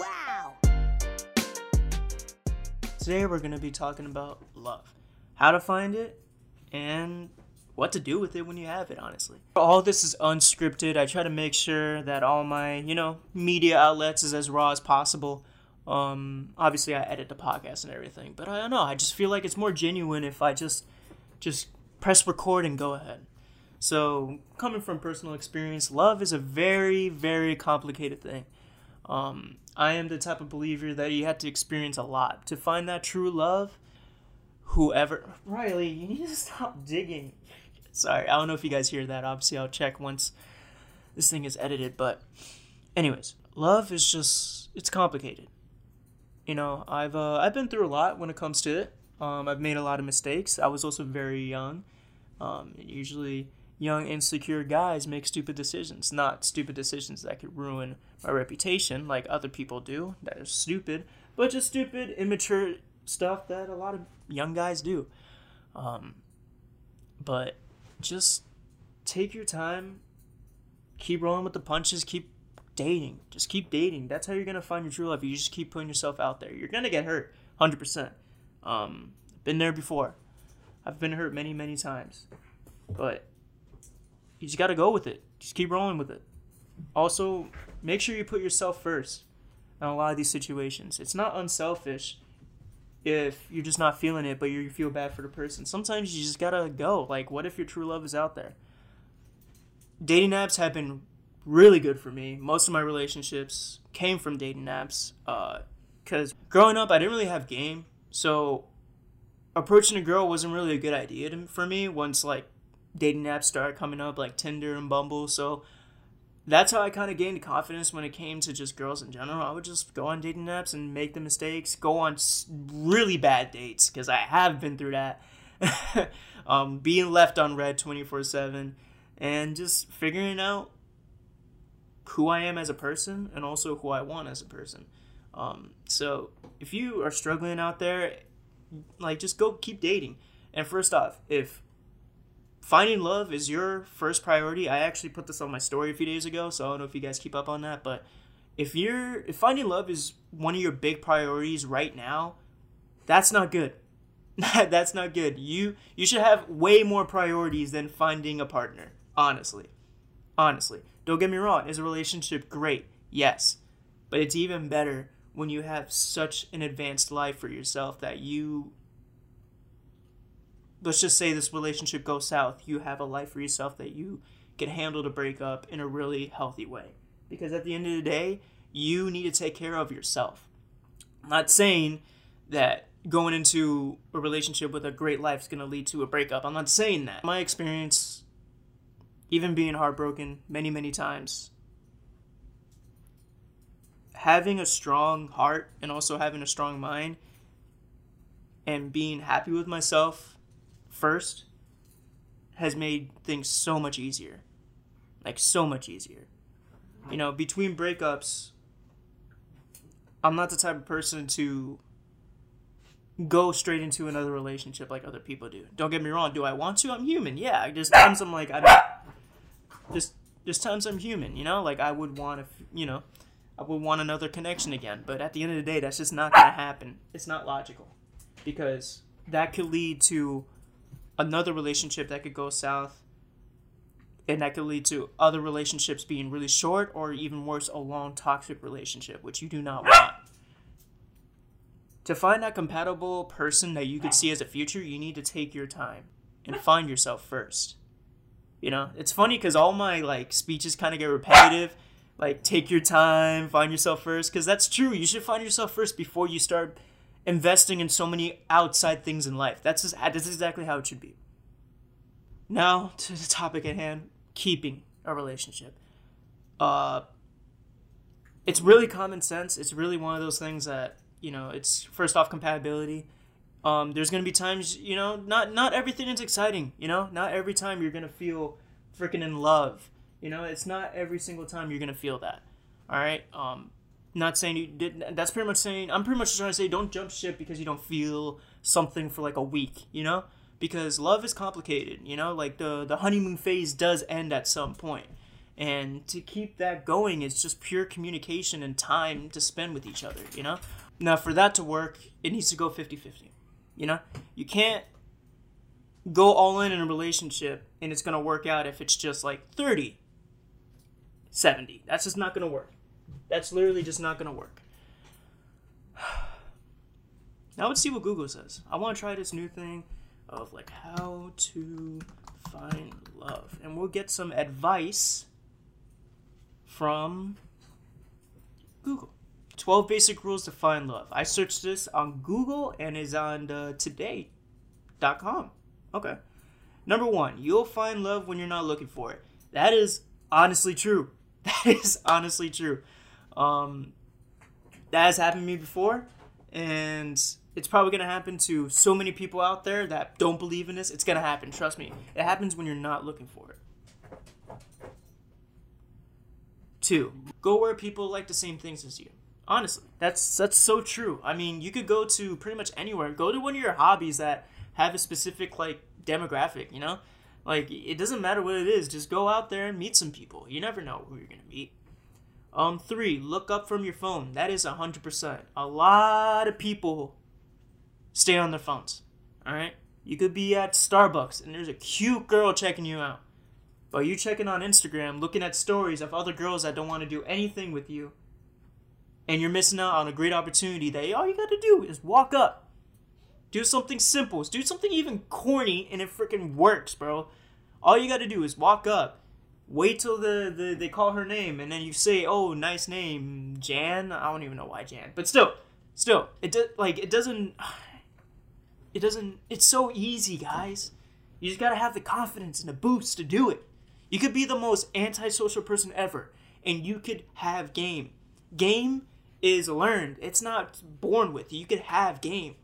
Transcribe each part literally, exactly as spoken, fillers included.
Wow! Today we're going to be talking about love. How to find it, and what to do with it when you have it, honestly. All this is unscripted. I try to make sure that all my, you know, media outlets is as raw as possible. Um, obviously, I edit the podcast and everything, but I don't know. I just feel like it's more genuine if I just, just press record and go ahead. So, coming from personal experience, love is a very, very complicated thing. Um, I am the type of believer that you have to experience a lot to find that true love. Whoever, Riley, you need to stop digging. Sorry, I don't know if you guys hear that. Obviously, I'll check once this thing is edited. But anyways, love is just, it's complicated. You know, I've uh, I've been through a lot when it comes to it. Um, I've made a lot of mistakes. I was also very young. Um, and usually, young, insecure guys make stupid decisions. Not stupid decisions that could ruin my reputation like other people do. That is stupid. But just stupid, immature stuff that a lot of young guys do. Um, but just take your time, keep rolling with the punches, keep dating, just keep dating. That's how you're going to find your true love. You just keep putting yourself out there. You're going to get hurt one hundred percent. Um, been there before. I've been hurt many, many times, but you just got to go with it. Just keep rolling with it. Also, make sure you put yourself first in a lot of these situations. It's not unselfish if you're just not feeling it, but you feel bad for the person. Sometimes you just gotta go. Like, what if your true love is out there? Dating apps have been really good for me. Most of my relationships came from dating apps. Uh, because growing up, I didn't really have game. So approaching a girl wasn't really a good idea to, for me once, like, dating apps started coming up, like Tinder and Bumble. So that's how I kind of gained confidence when it came to just girls in general. I would just go on dating apps and make the mistakes, go on really bad dates, because I have been through that. um, being left on red twenty-four seven and just figuring out who I am as a person and also who I want as a person. Um, so if you are struggling out there, like, just go keep dating. And first off, if finding love is your first priority. I actually put this on my story a few days ago, so I don't know if you guys keep up on that, but if you're if finding love is one of your big priorities right now, that's not good. That's not good. You you should have way more priorities than finding a partner, honestly. Honestly. Don't get me wrong, is a relationship great? Yes. But it's even better when you have such an advanced life for yourself that you let's just say this relationship goes south, you have a life for yourself that you can handle to break up in a really healthy way. Because at the end of the day, you need to take care of yourself. I'm not saying that going into a relationship with a great life is going to lead to a breakup. I'm not saying that. My experience, even being heartbroken many, many times, having a strong heart and also having a strong mind and being happy with myself first has made things so much easier. Like, so much easier. You know, between breakups, I'm not the type of person to go straight into another relationship like other people do. Don't get me wrong. Do I want to? I'm human. Yeah. There's times I'm like, I don't. There's, there's times I'm human, you know? Like, I would want to, you know, I would want another connection again. But at the end of the day, that's just not going to happen. It's not logical. Because that could lead to another relationship that could go south, and that could lead to other relationships being really short, or even worse, a long toxic relationship, which you do not want. To find that compatible person that you could see as a future, you need to take your time and find yourself first. You know, it's funny because all my, like, speeches kind of get repetitive, like, take your time, find yourself first, because that's true. You should find yourself first before you start investing in so many outside things in life. That's just, that's exactly how it should be. Now to the topic at hand, keeping a relationship. Uh, it's really common sense. It's really one of those things that, you know, it's first off compatibility. Um, there's going to be times, you know, not, not everything is exciting, you know, not every time you're going to feel freaking in love. You know, it's not every single time you're going to feel that. All right. Um, Not saying you didn't, that's pretty much saying, I'm pretty much trying to say don't jump ship because you don't feel something for like a week, you know? Because love is complicated, you know? Like the, the honeymoon phase does end at some point. And to keep that going, it's just pure communication and time to spend with each other, you know? Now, for that to work, it needs to go fifty-fifty, you know? You can't go all in in a relationship and it's going to work out if it's just like thirty, seventy. That's just not going to work. That's literally just not going to work. Now let's see what Google says. I want to try this new thing of like how to find love. And we'll get some advice from Google. twelve basic rules to find love. I searched this on Google and is on the today dot com. Okay. Number one, you'll find love when you're not looking for it. That is honestly true. That is honestly true. Um, that has happened to me before. And it's probably going to happen to so many people out there that don't believe in this. It's going to happen. Trust me. It happens when you're not looking for it. Two, go where people like the same things as you. Honestly, that's that's so true. I mean, you could go to pretty much anywhere. Go to one of your hobbies that have a specific, like, demographic, you know? Like, it doesn't matter what it is. Just go out there and meet some people. You never know who you're going to meet. Um, three, look up from your phone. That is one hundred percent. A lot of people stay on their phones, all right? You could be at Starbucks, and there's a cute girl checking you out. But you're checking on Instagram, looking at stories of other girls that don't want to do anything with you, and you're missing out on a great opportunity that all you got to do is walk up. Do something simple. Do something even corny, and it freaking works, bro. All you got to do is walk up. Wait till the, the they call her name, and then you say, "Oh, nice name, Jan." I don't even know why Jan, but still, still, it do, like it doesn't, it doesn't. It's so easy, guys. You just gotta have the confidence and the boost to do it. You could be the most antisocial person ever, and you could have game. Game is learned. It's not born with. You could have game,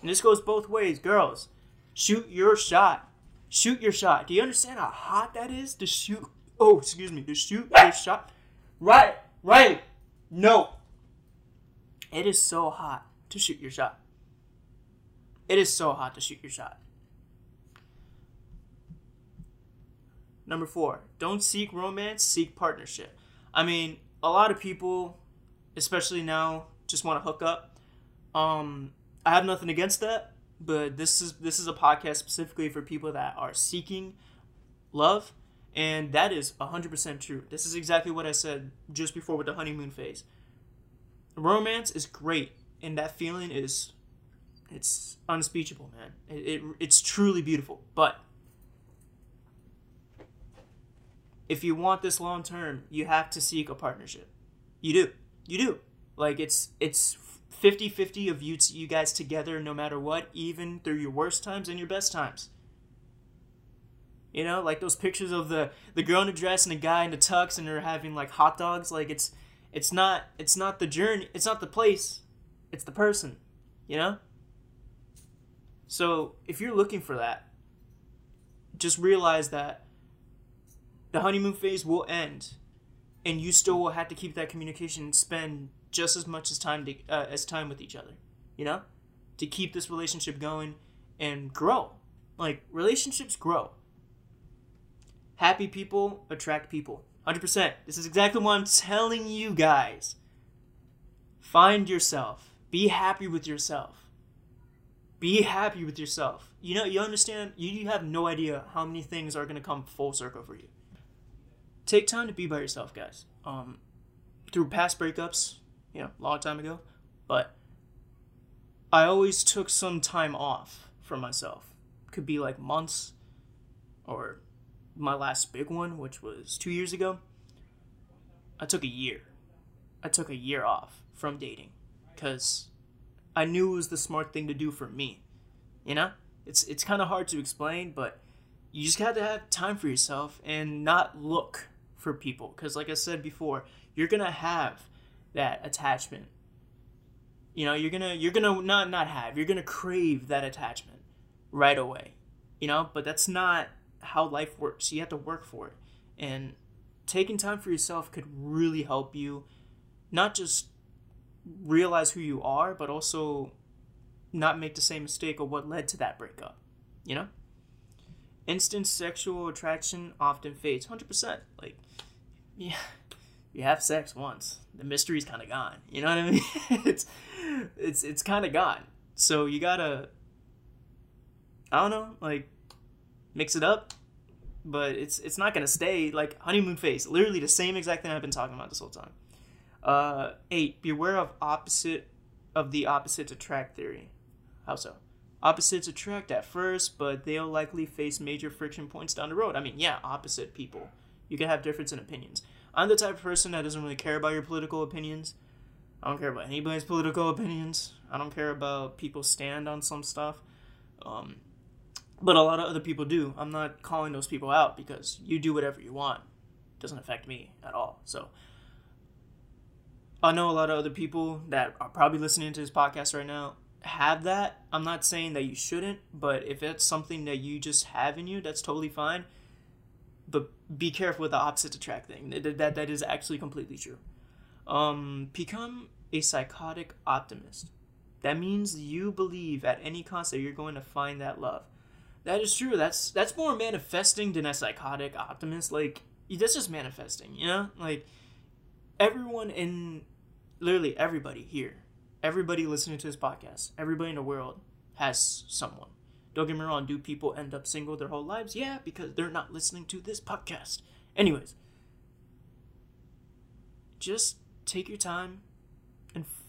and this goes both ways, girls. Shoot your shot. Shoot your shot. Do you understand how hot that is to shoot? Oh, excuse me. To shoot your shot? Right. Right. No. It is so hot to shoot your shot. It is so hot to shoot your shot. Number four. Don't seek romance. Seek partnership. I mean, a lot of people, especially now, just want to hook up. Um, I have nothing against that. But this is this is a podcast specifically for people that are seeking love, and that is one hundred percent true. This is exactly what I said just before with the honeymoon phase. Romance is great, and that feeling is, it's unspeakable, man. It, it It's truly beautiful, but if you want this long term, you have to seek a partnership. You do. You do. Like, it's it's fifty-fifty of you, t- you guys together no matter what, even through your worst times and your best times. You know, like those pictures of the, the girl in a dress and the guy in the tux and they're having like hot dogs. Like it's it's not it's not the journey, it's not the place, it's the person, you know? So if you're looking for that, just realize that the honeymoon phase will end and you still will have to keep that communication and spend just as much as time to, uh, as time with each other, you know, to keep this relationship going and grow. Like, relationships grow. Happy people attract people. one hundred percent. This is exactly what I'm telling you guys. Find yourself. Be happy with yourself. Be happy with yourself. You know, you understand, you, you have no idea how many things are going to come full circle for you. Take time to be by yourself, guys. Um, through past breakups, you know, a long time ago, but I always took some time off for myself. Could be like months, or my last big one, which was two years ago. I took a year. I took a year off from dating because I knew it was the smart thing to do for me. You know, it's it's kind of hard to explain, but you just got to have time for yourself and not look for people. Because like I said before, you're gonna have that attachment, you know, you're gonna you're gonna not not have you're gonna crave that attachment right away, you know, but that's not how life works. You have to work for it, and taking time for yourself could really help you not just realize who you are, but also not make the same mistake of what led to that breakup, you know. Instant sexual attraction often fades. One hundred percent. Like, yeah, you have sex once, the mystery's kind of gone. You know what I mean? it's it's it's kind of gone. So you gotta, I don't know, like mix it up, but it's it's not gonna stay like honeymoon phase. Literally the same exact thing I've been talking about this whole time. Uh, eight. Beware of opposite of the opposites attract theory. How so? Opposites attract at first, but they'll likely face major friction points down the road. I mean, yeah, opposite people. You can have difference in opinions. I'm the type of person that doesn't really care about your political opinions. I don't care about anybody's political opinions. I don't care about people's stand on some stuff. Um, but a lot of other people do. I'm not calling those people out because you do whatever you want. It doesn't affect me at all. So I know a lot of other people that are probably listening to this podcast right now have that. I'm not saying that you shouldn't, but if it's something that you just have in you, that's totally fine. But be careful with the opposite attract thing. That that, that is actually completely true. Um, become a psychotic optimist. That means you believe at any cost that you're going to find that love. That is true. That's that's more manifesting than a psychotic optimist. Like, that's just manifesting, you know? Like, everyone in, literally everybody here, everybody listening to this podcast, everybody in the world has someone. Don't get me wrong, do people end up single their whole lives? Yeah, because they're not listening to this podcast. Anyways, just take your time and f-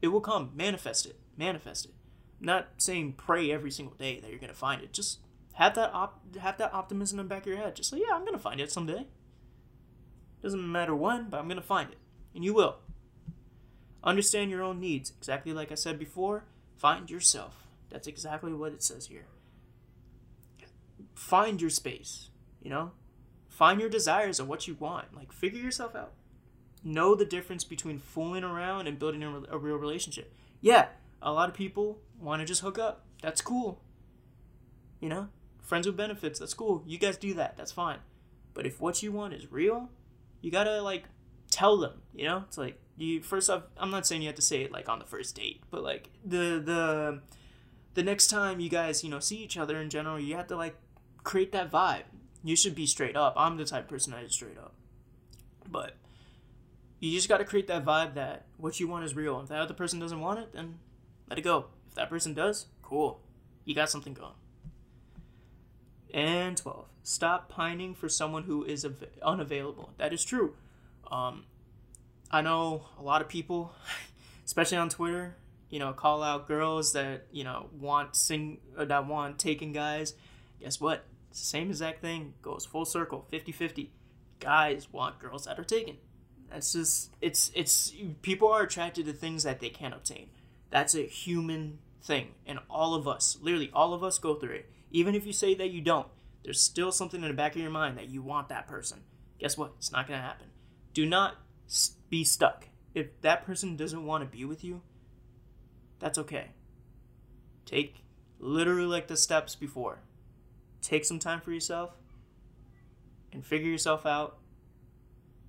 it will come. Manifest it. Manifest it. I'm not saying pray every single day that you're going to find it. Just have that op- have that optimism in the back of your head. Just say, yeah, I'm going to find it someday. Doesn't matter when, but I'm going to find it. And you will. Understand your own needs. Exactly like I said before, find yourself. That's exactly what it says here. Find your space, you know? Find your desires and what you want. Like, figure yourself out. Know the difference between fooling around and building a, a real relationship. Yeah, a lot of people want to just hook up. That's cool. You know? Friends with benefits, that's cool. You guys do that. That's fine. But if what you want is real, you gotta, like, tell them, you know? It's like, you first off, I'm not saying you have to say it like on the first date, but like the the the next time you guys, you know, see each other in general, you have to like create that vibe. You should be straight up. I'm the type of person that is straight up, but you just got to create that vibe that what you want is real. If that other person doesn't want it, then let it go. If that person does, cool, you got something going. And twelve, stop pining for someone who is av- unavailable. That is true. Um. I know a lot of people, especially on Twitter, you know, call out girls that, you know, want sing or that want taken guys. Guess what? It's the same exact thing. Goes full circle, fifty-fifty. Guys want girls that are taken. That's just, it's, it's, people are attracted to things that they can't obtain. That's a human thing. And all of us, literally all of us go through it. Even if you say that you don't, there's still something in the back of your mind that you want that person. Guess what? It's not going to happen. Do not be stuck. If that person doesn't want to be with you, that's okay. Take literally like the steps before. Take some time for yourself and figure yourself out.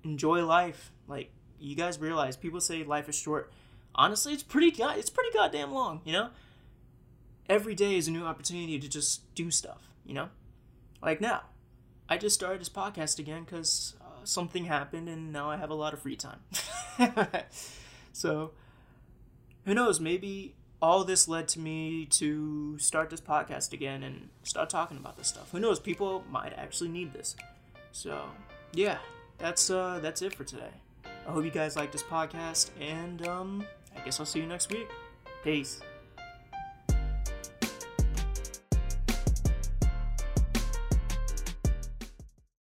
Enjoy life. Like, you guys realize people say life is short. Honestly, it's pretty god it's pretty goddamn long, you know? Every day is a new opportunity to just do stuff, you know? Like now, I just started this podcast again because something happened and now I have a lot of free time. So who knows, maybe all this led to me to start this podcast again and start talking about this stuff. Who knows, people might actually need this. So yeah, that's uh that's it for today. I hope you guys like this podcast, and um I guess I'll see you next week. Peace.